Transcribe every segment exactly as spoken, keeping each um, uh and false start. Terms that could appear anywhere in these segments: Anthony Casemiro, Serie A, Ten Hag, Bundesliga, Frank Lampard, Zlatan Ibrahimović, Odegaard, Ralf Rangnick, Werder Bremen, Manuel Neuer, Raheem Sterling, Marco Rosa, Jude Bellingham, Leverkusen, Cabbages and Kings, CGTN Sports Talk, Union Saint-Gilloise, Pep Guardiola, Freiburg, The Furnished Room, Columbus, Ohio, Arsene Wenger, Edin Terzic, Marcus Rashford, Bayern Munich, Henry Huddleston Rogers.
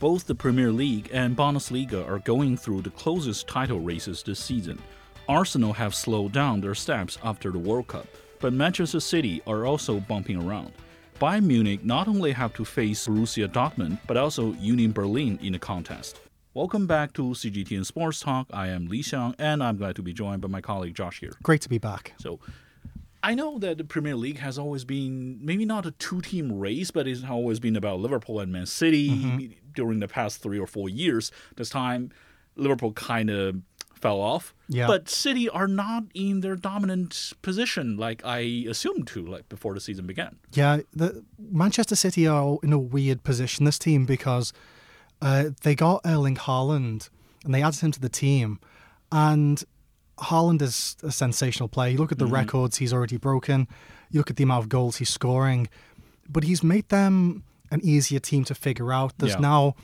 Both the Premier League and Bundesliga are going through the closest title races this season. Arsenal have slowed down their steps after the World Cup, but Manchester City are also bumping around. Bayern Munich not only have to face Borussia Dortmund, but also Union Berlin in the contest. Welcome back to C G T N Sports Talk. I am Li Xiang, and I'm glad to be joined by my colleague Josh here. Great to be back. So, I know that the Premier League has always been maybe not a two-team race, but it's always been about Liverpool and Man City mm-hmm. during the past three or four years. This time, Liverpool kind of fell off, yeah. but City are not in their dominant position like I assumed to like before the season began. Yeah, the, Manchester City are in a weird position, this team, because uh, they got Erling Haaland and they added him to the team, and Haaland is a sensational player. You look at the mm-hmm. records he's already broken, you look at the amount of goals he's scoring, but he's made them an easier team to figure out. There's yeah. now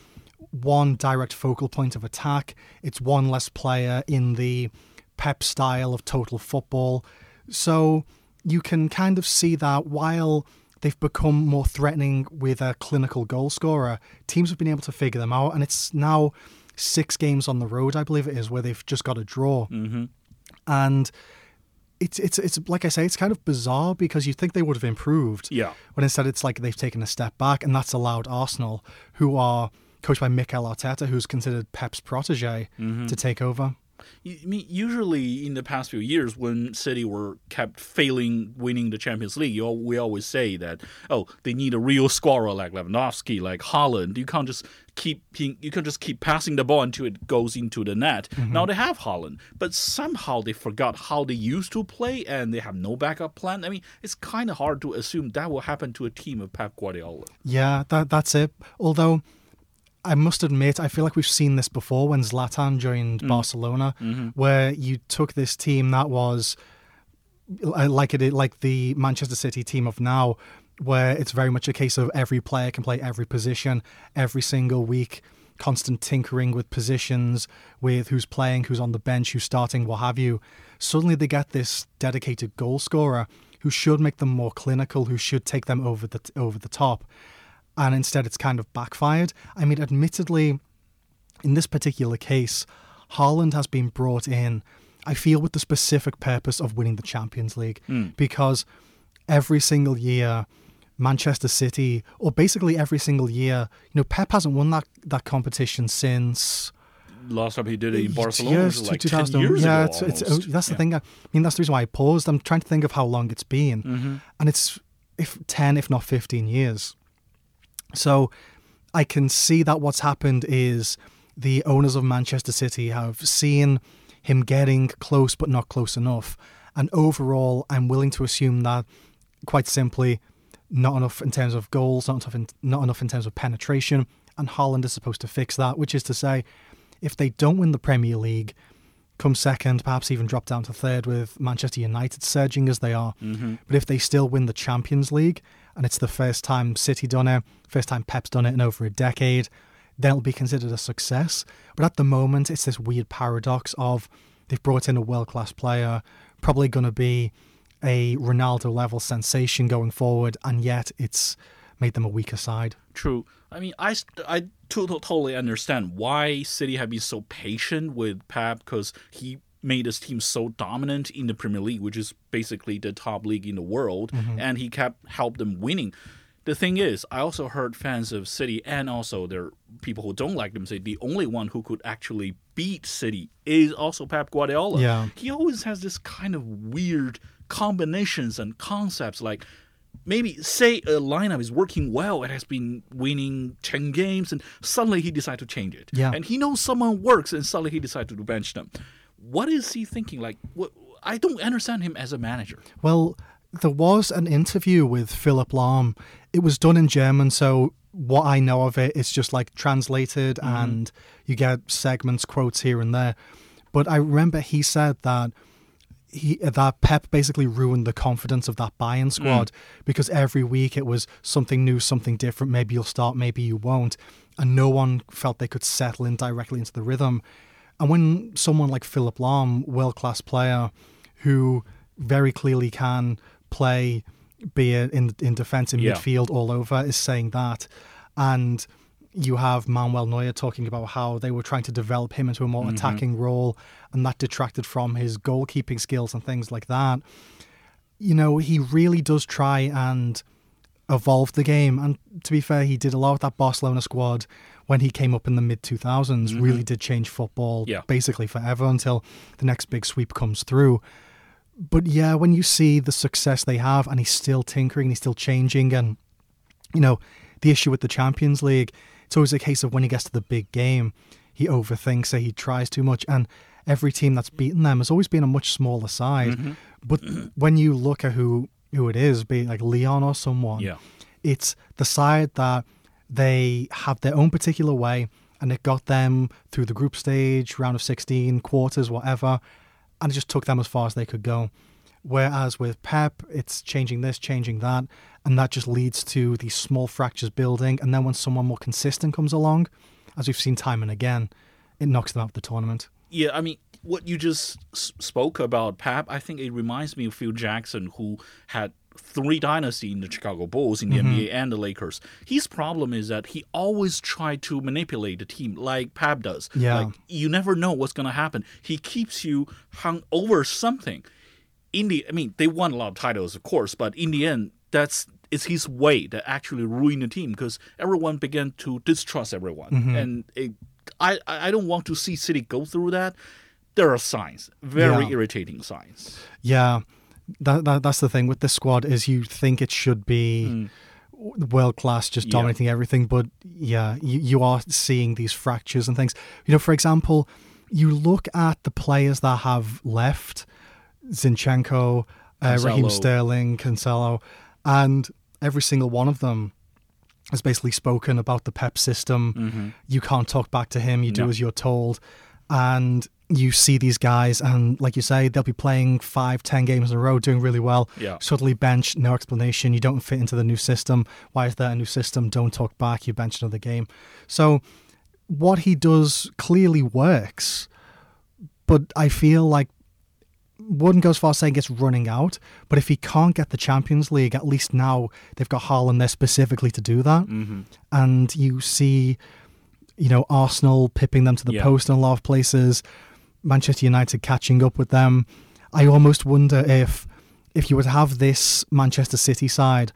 one direct focal point of attack. It's one less player in the Pep style of total football. So you can kind of see that while they've become more threatening with a clinical goal scorer, teams have been able to figure them out, and it's now six games on the road, I believe it is, where they've just got a draw. Mm-hmm. And it's it's it's like I say, it's kind of bizarre because you think they would have improved, yeah. when instead it's like they've taken a step back, and that's allowed Arsenal, who are coached by Mikel Arteta, who's considered Pep's protege, mm-hmm. to take over. You, I mean, usually in the past few years, when City were kept failing winning the Champions League, you, we always say that, oh, they need a real scorer like Lewandowski, like Haaland. You can't just keep you can't just keep passing the ball until it goes into the net. Mm-hmm. Now they have Haaland, but somehow they forgot how they used to play, and they have no backup plan. I mean, it's kind of hard to assume that will happen to a team of Pep Guardiola. Yeah, that that's it. Although, I must admit, I feel like we've seen this before when Zlatan joined mm. Barcelona, mm-hmm. where you took this team that was like it, like the Manchester City team of now, where it's very much a case of every player can play every position every single week, constant tinkering with positions, with who's playing, who's on the bench, who's starting, what have you. Suddenly they get this dedicated goal scorer who should make them more clinical, who should take them over the over the top. And instead, it's kind of backfired. I mean, admittedly, in this particular case, Haaland has been brought in, I feel, with the specific purpose of winning the Champions League. Mm. Because every single year, Manchester City, or basically every single year, you know, Pep hasn't won that, that competition since... Last time he did it in Barcelona years, was like two thousand, ten years yeah, ago. It's, it's, that's the yeah. thing. I, I mean, that's the reason why I paused. I'm trying to think of how long it's been. Mm-hmm. And it's if ten, if not fifteen years. So I can see that what's happened is the owners of Manchester City have seen him getting close but not close enough. And overall, I'm willing to assume that, quite simply, not enough in terms of goals, not enough in, not enough in terms of penetration. And Haaland is supposed to fix that, which is to say, if they don't win the Premier League, come second, perhaps even drop down to third with Manchester United surging as they are. Mm-hmm. But if they still win the Champions League, and it's the first time City done it, first time Pep's done it in over a decade, then it'll be considered a success. But at the moment, it's this weird paradox of they've brought in a world-class player, probably going to be a Ronaldo-level sensation going forward, and yet it's made them a weaker side. True. I mean, I, I totally understand why City have been so patient with Pep, because he made his team so dominant in the Premier League, which is basically the top league in the world, mm-hmm. and he kept helped them winning. The thing is, I also heard fans of City, and also there are people who don't like them, say the only one who could actually beat City is also Pep Guardiola. Yeah. He always has this kind of weird combinations and concepts, like maybe say a lineup is working well, it has been winning ten games, and suddenly he decides to change it. Yeah. And he knows someone works, and suddenly he decides to bench them. What is he thinking? Like, what, I don't understand him as a manager. Well, there was an interview with Philipp Lahm. It was done in German, so what I know of it, it's just like translated, mm-hmm. and you get segments, quotes here and there. But I remember he said that he that Pep basically ruined the confidence of that Bayern squad, mm. because every week it was something new, something different. Maybe you'll start, maybe you won't, and no one felt they could settle in directly into the rhythm. And when someone like Philipp Lahm, world-class player, who very clearly can play, be it in in defence, in yeah. midfield, all over, is saying that, and you have Manuel Neuer talking about how they were trying to develop him into a more mm-hmm. attacking role, and that detracted from his goalkeeping skills and things like that. You know, he really does try and evolve the game. And to be fair, he did a lot with that Barcelona squad when he came up in the mid two thousands, mm-hmm. really did change football yeah. basically forever until the next big sweep comes through. But yeah, when you see the success they have, and he's still tinkering, he's still changing, and, you know, the issue with the Champions League, it's always a case of when he gets to the big game, he overthinks it, he tries too much, and every team that's beaten them has always been a much smaller side. Mm-hmm. But when you look at who, who it is, be it like Leon or someone, yeah. it's the side that they have their own particular way, and it got them through the group stage, round of sixteen, quarters, whatever, and it just took them as far as they could go. Whereas with Pep, it's changing this, changing that, and that just leads to these small fractures building. And then when someone more consistent comes along, as we've seen time and again, it knocks them out of the tournament. Yeah, I mean, what you just spoke about, Pep, I think it reminds me of Phil Jackson, who had three dynasties in the Chicago Bulls, in the mm-hmm. N B A, and the Lakers. His problem is that he always tried to manipulate the team like Pep does. Yeah. Like, you never know what's going to happen. He keeps you hung over something. In the, I mean, they won a lot of titles, of course, but in the end, that's it's his way that actually ruined the team, because everyone began to distrust everyone. Mm-hmm. And it, I, I don't want to see City go through that. There are signs, very yeah. irritating signs. Yeah. That, that that's the thing with this squad, is you think it should be mm. world class, just dominating yeah. everything, but yeah, you, you are seeing these fractures and things. You know, for example, you look at the players that have left: Zinchenko, uh, Raheem Sterling, Cancelo, and every single one of them has basically spoken about the Pep system. Mm-hmm. You can't talk back to him; you no. do as you're told, and you see these guys, and like you say, they'll be playing five, ten games in a row, doing really well, yeah. suddenly bench, no explanation, you don't fit into the new system, why is there a new system, don't talk back, you bench another game. So what he does clearly works, but I feel like, wouldn't go as far as saying it's running out, but if he can't get the Champions League, at least now they've got Haaland there specifically to do that, mm-hmm. and you see, you know, Arsenal pipping them to the yeah. post in a lot of places, Manchester United catching up with them. I almost wonder if if you would have this Manchester City side,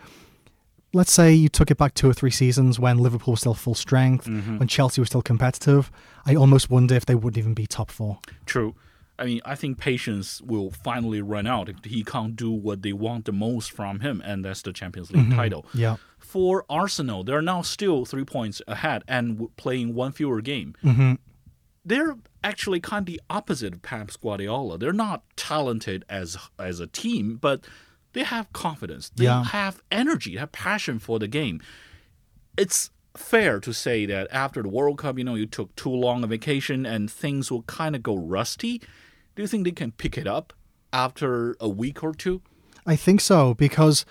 let's say you took it back two or three seasons when Liverpool was still full strength, mm-hmm. when Chelsea was still competitive, I almost wonder if they wouldn't even be top four. True. I mean, I think patience will finally run out. He can't do what they want the most from him, and that's the Champions League mm-hmm. title. Yeah. For Arsenal, they're now still three points ahead and playing one fewer game. Mm-hmm. They're actually kind of the opposite of Pep Guardiola. They're not talented as as a team, but they have confidence. They yeah. have energy, have passion for the game. It's fair to say that after the World Cup, you know, you took too long a vacation and things will kind of go rusty. Do you think they can pick it up after a week or two? I think so, because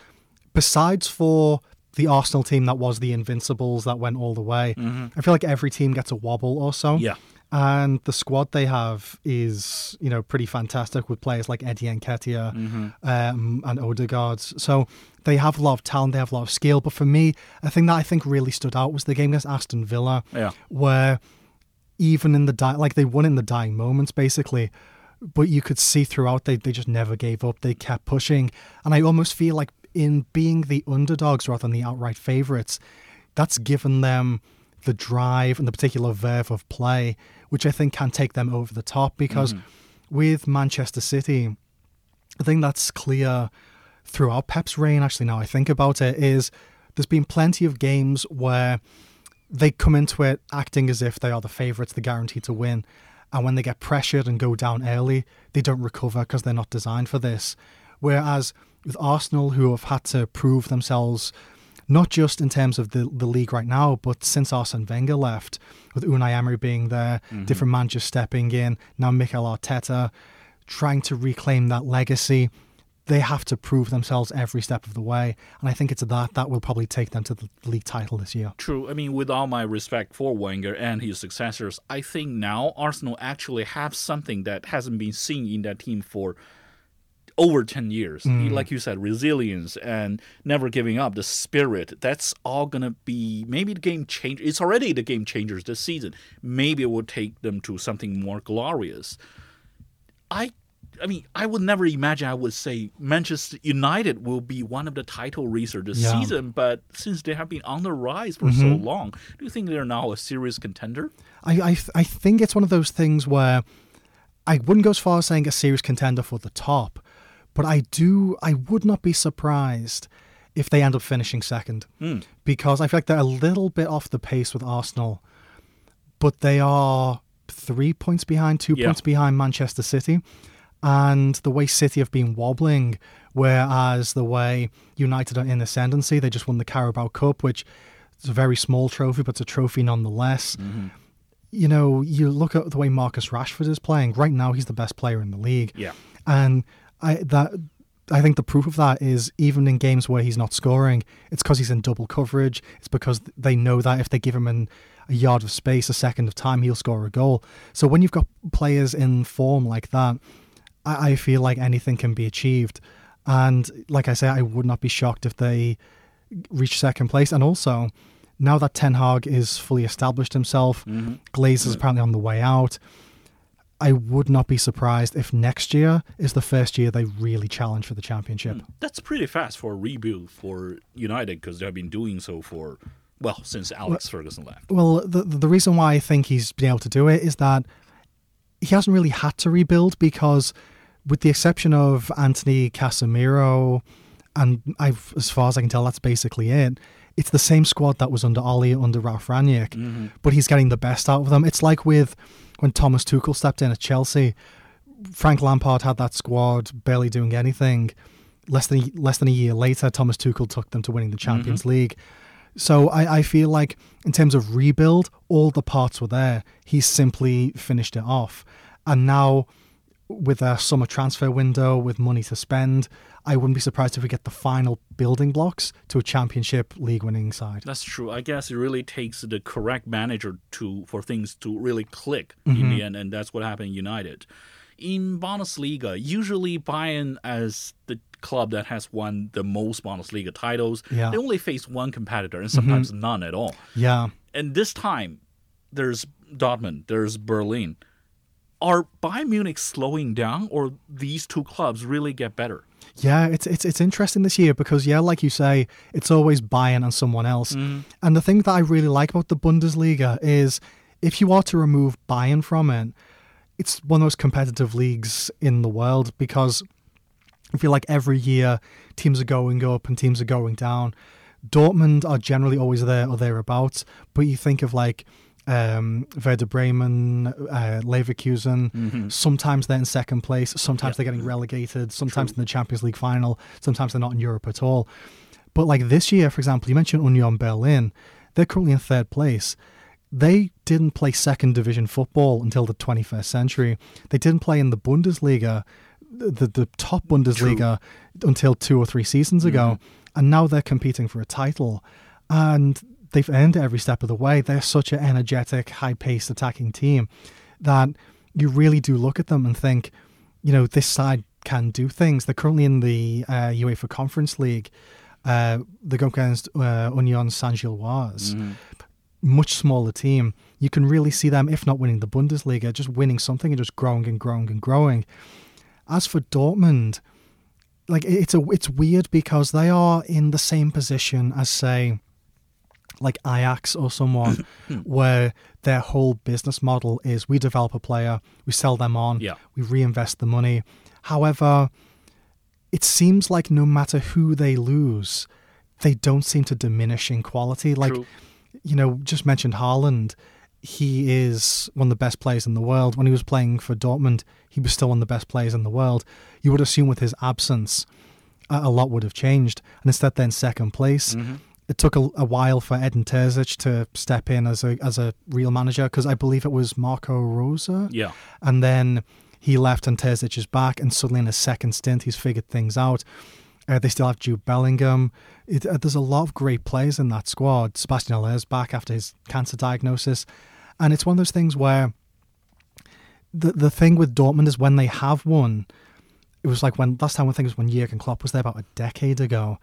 besides for the Arsenal team that was the Invincibles that went all the way, mm-hmm. I feel like every team gets a wobble or so. Yeah. And the squad they have is, you know, pretty fantastic, with players like Eddie Nketiah mm-hmm. um, and Odegaard. So they have a lot of talent, they have a lot of skill. But for me, a thing that I think really stood out was the game against Aston Villa, yeah. where even in the di- like they won in the dying moments, basically. But you could see throughout they they just never gave up. They kept pushing, and I almost feel like in being the underdogs rather than the outright favourites, that's given them the drive and the particular verve of play, which I think can take them over the top, because mm-hmm. with Manchester City, I think that's clear throughout Pep's reign, actually, now I think about it, is there's been plenty of games where they come into it acting as if they are the favourites, they're guaranteed to win, and when they get pressured and go down early, they don't recover because they're not designed for this. Whereas with Arsenal, who have had to prove themselves, not just in terms of the, the league right now, but since Arsene Wenger left, with Unai Emery being there, mm-hmm. different managers stepping in, now Mikel Arteta, trying to reclaim that legacy, they have to prove themselves every step of the way. And I think it's that that will probably take them to the league title this year. True. I mean, with all my respect for Wenger and his successors, I think now Arsenal actually have something that hasn't been seen in that team for over ten years. Mm. Like you said, resilience and never giving up, the spirit, that's all going to be maybe the game changer. It's already the game changers this season. Maybe it will take them to something more glorious. I I mean, I would never imagine I would say Manchester United will be one of the title racers this yeah. season, but since they have been on the rise for mm-hmm. so long, do you think they're now a serious contender? I, I, I think it's one of those things where I wouldn't go as far as saying a serious contender for the top, but I do. I would not be surprised if they end up finishing second mm. because I feel like they're a little bit off the pace with Arsenal, but they are three points behind, two yeah. points behind Manchester City. And the way City have been wobbling, whereas the way United are in ascendancy, they just won the Carabao Cup, which is a very small trophy, but it's a trophy nonetheless. Mm-hmm. You know, you look at the way Marcus Rashford is playing. Right now, he's the best player in the league. Yeah. And I that I think the proof of that is even in games where he's not scoring, it's because he's in double coverage. It's because they know that if they give him an, a yard of space, a second of time, he'll score a goal. So when you've got players in form like that, I feel like anything can be achieved. And like I say, I would not be shocked if they reach second place. And also, now that Ten Hag is fully established himself, mm-hmm. Glazer's yeah. apparently on the way out, I would not be surprised if next year is the first year they really challenge for the championship. That's pretty fast for a rebuild for United, because they've been doing so for, well, since Alex well, Ferguson left. Well, the, the reason why I think he's been able to do it is that he hasn't really had to rebuild, because with the exception of Anthony Casemiro, and I've, as far as I can tell, that's basically it. It's the same squad that was under Oli, under Ralf Rangnick, mm-hmm. but he's getting the best out of them. It's like with when Thomas Tuchel stepped in at Chelsea, Frank Lampard had that squad barely doing anything. Less than less than a year later, Thomas Tuchel took them to winning the Champions mm-hmm. League. So I, I feel like in terms of rebuild, all the parts were there. He simply finished it off, and now, with a summer transfer window, with money to spend, I wouldn't be surprised if we get the final building blocks to a championship league winning side. That's true. I guess it really takes the correct manager to for things to really click mm-hmm. in the end, and that's what happened in United. In Bundesliga, usually Bayern, as the club that has won the most Bundesliga titles, yeah. they only face one competitor, and sometimes mm-hmm. none at all. Yeah. And this time, there's Dortmund, there's Berlin. Are Bayern Munich slowing down, or these two clubs really get better? Yeah, it's it's it's interesting this year because, yeah, like you say, it's always Bayern and someone else. Mm. And the thing that I really like about the Bundesliga is if you are to remove Bayern from it, it's one of those competitive leagues in the world, because I feel like every year teams are going up and teams are going down. Dortmund are generally always there or thereabouts, but you think of like Um, Werder Bremen, uh, Leverkusen, mm-hmm. sometimes they're in second place, sometimes yeah. they're getting relegated, sometimes True. in the Champions League final, sometimes they're not in Europe at all. But like this year, for example, you mentioned Union Berlin, they're currently in third place. They didn't play second division football until the twenty-first century. They didn't play in the Bundesliga, the, the top Bundesliga, True. until two or three seasons mm-hmm. ago, and now they're competing for a title. And they've earned it every step of the way. They're such an energetic, high-paced attacking team that you really do look at them and think, you know, this side can do things. They're currently in the uh, UEFA Conference League. Uh, they're going against uh, Union Saint-Gilloise, mm. much smaller team. You can really see them, if not winning the Bundesliga, just winning something and just growing and growing and growing. As for Dortmund, like it's a, it's weird because they are in the same position as, say, like Ajax or someone, where their whole business model is we develop a player, we sell them on, yeah. we reinvest the money. However, it seems like no matter who they lose, they don't seem to diminish in quality. Like, True. you know, just mentioned Haaland. He is one of the best players in the world. When he was playing for Dortmund, he was still one of the best players in the world. You would assume with his absence, a lot would have changed. And instead they're in second place. Mm-hmm. It took a, a while for Edin Terzic to step in as a as a real manager, because I believe it was Marco Rosa. Yeah. And then he left and Terzic is back, and suddenly in his second stint, he's figured things out. Uh, they still have Jude Bellingham. It, uh, there's a lot of great players in that squad. Sebastian Aller's back after his cancer diagnosis. And it's one of those things where the the thing with Dortmund is when they have won, it was like when last time I think it was when Jurgen Klopp was there about a decade ago.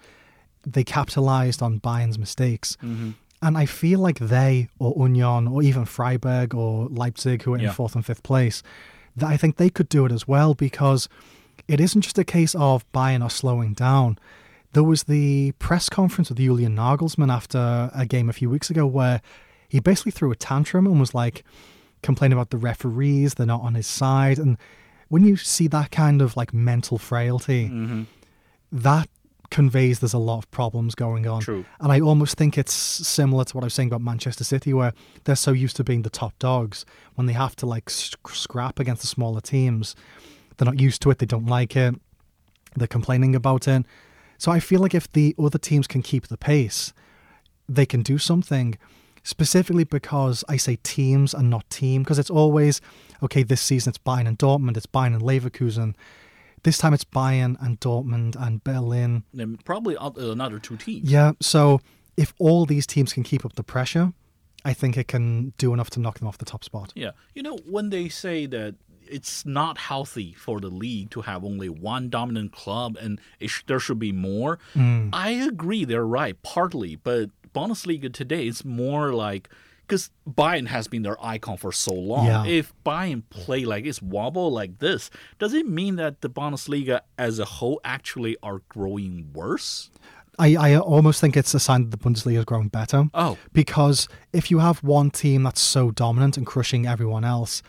They capitalised on Bayern's mistakes. Mm-hmm. And I feel like they, or Union, or even Freiburg or Leipzig, who are yeah. in fourth and fifth place, that I think they could do it as well, because it isn't just a case of Bayern are slowing down. There was the press conference with Julian Nagelsmann after a game a few weeks ago where he basically threw a tantrum and was like, complaining about the referees, they're not on his side. And when you see that kind of like mental frailty, mm-hmm. that conveys there's a lot of problems going on. True. And I almost think it's similar to what I was saying about Manchester City, where they're so used to being the top dogs, when they have to like sc- scrap against the smaller teams, they're not used to it, they don't like it, they're complaining about it. So I feel like if the other teams can keep the pace, they can do something. Specifically because I say teams and not team, because it's always, okay, this season it's Bayern and Dortmund, it's Bayern and Leverkusen. This time it's Bayern and Dortmund and Berlin. And probably another two teams. Yeah, so if all these teams can keep up the pressure, I think it can do enough to knock them off the top spot. Yeah, you know, when they say that it's not healthy for the league to have only one dominant club and it sh- there should be more. Mm. I agree, they're right, partly. But Bundesliga today, it's more like, because Bayern has been their icon for so long. Yeah. If Bayern play like it's wobble like this, does it mean that the Bundesliga as a whole actually are growing worse? I, I almost think it's a sign that the Bundesliga is growing better. Oh. Because if you have one team that's so dominant and crushing everyone else,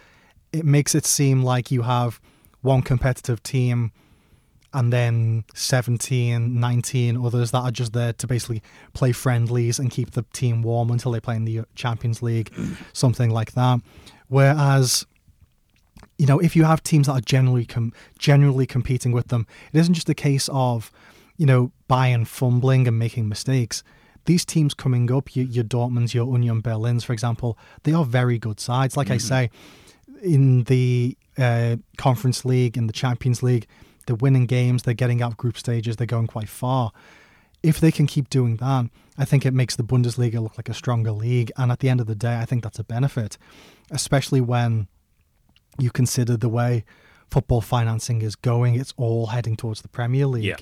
it makes it seem like you have one competitive team and then seventeen, nineteen others that are just there to basically play friendlies and keep the team warm until they play in the Champions League, something like that. Whereas, you know, if you have teams that are generally, com- generally competing with them, it isn't just a case of, you know, Bayern fumbling and making mistakes. These teams coming up, your, your Dortmunds, your Union Berlins, for example, they are very good sides. Like mm-hmm. I say, in the uh, Conference League, in the Champions League, they're winning games, they're getting out of group stages, they're going quite far. If they can keep doing that, I think it makes the Bundesliga look like a stronger league. And at the end of the day, I think that's a benefit, especially when you consider the way football financing is going. It's all heading towards the Premier League. Yeah.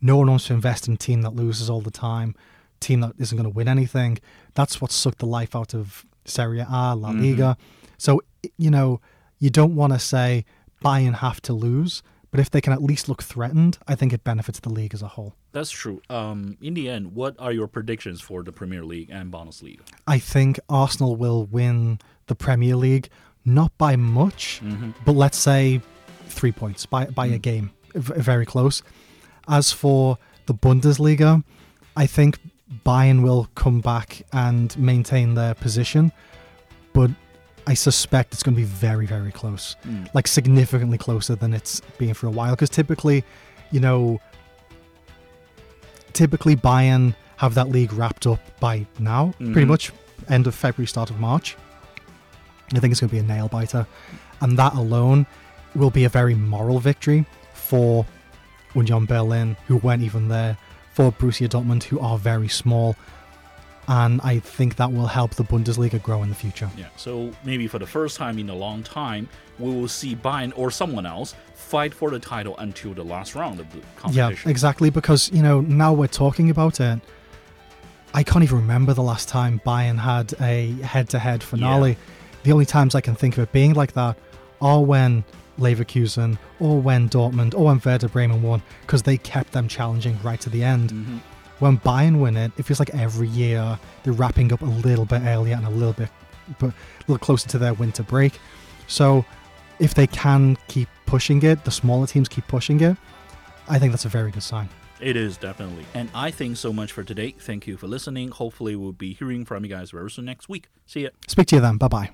No one wants to invest in a team that loses all the time, team that isn't going to win anything. That's what sucked the life out of Serie A, La Liga. Mm-hmm. So, you know, you don't want to say Bayern have to lose, but if they can at least look threatened, I think it benefits the league as a whole. That's true. Um, in the end, what are your predictions for the Premier League and Bundesliga? I think Arsenal will win the Premier League, not by much, mm-hmm. but let's say three points by, by mm-hmm. a game, very close. As for the Bundesliga, I think Bayern will come back and maintain their position, but I suspect it's going to be very, very close, mm. like significantly closer than it's been for a while. Because typically, you know, typically Bayern have that league wrapped up by now, mm-hmm. pretty much end of February, start of March. I think it's going to be a nail biter. And that alone will be a very moral victory for Union Berlin, who weren't even there, for Borussia Dortmund, who are very small. And I think that will help the Bundesliga grow in the future. Yeah. So maybe for the first time in a long time, we will see Bayern or someone else fight for the title until the last round of the competition. Yeah, exactly. Because, you know, now we're talking about it, I can't even remember the last time Bayern had a head-to-head finale. Yeah. The only times I can think of it being like that are when Leverkusen or when Dortmund or when Werder Bremen won, because they kept them challenging right to the end. Mm-hmm. When Bayern win it, it feels like every year they're wrapping up a little bit earlier and a little bit, but a little closer to their winter break. So if they can keep pushing it, the smaller teams keep pushing it, I think that's a very good sign. It is, definitely. And I think so much for today. Thank you for listening. Hopefully we'll be hearing from you guys very soon next week. See ya. Speak to you then. Bye-bye.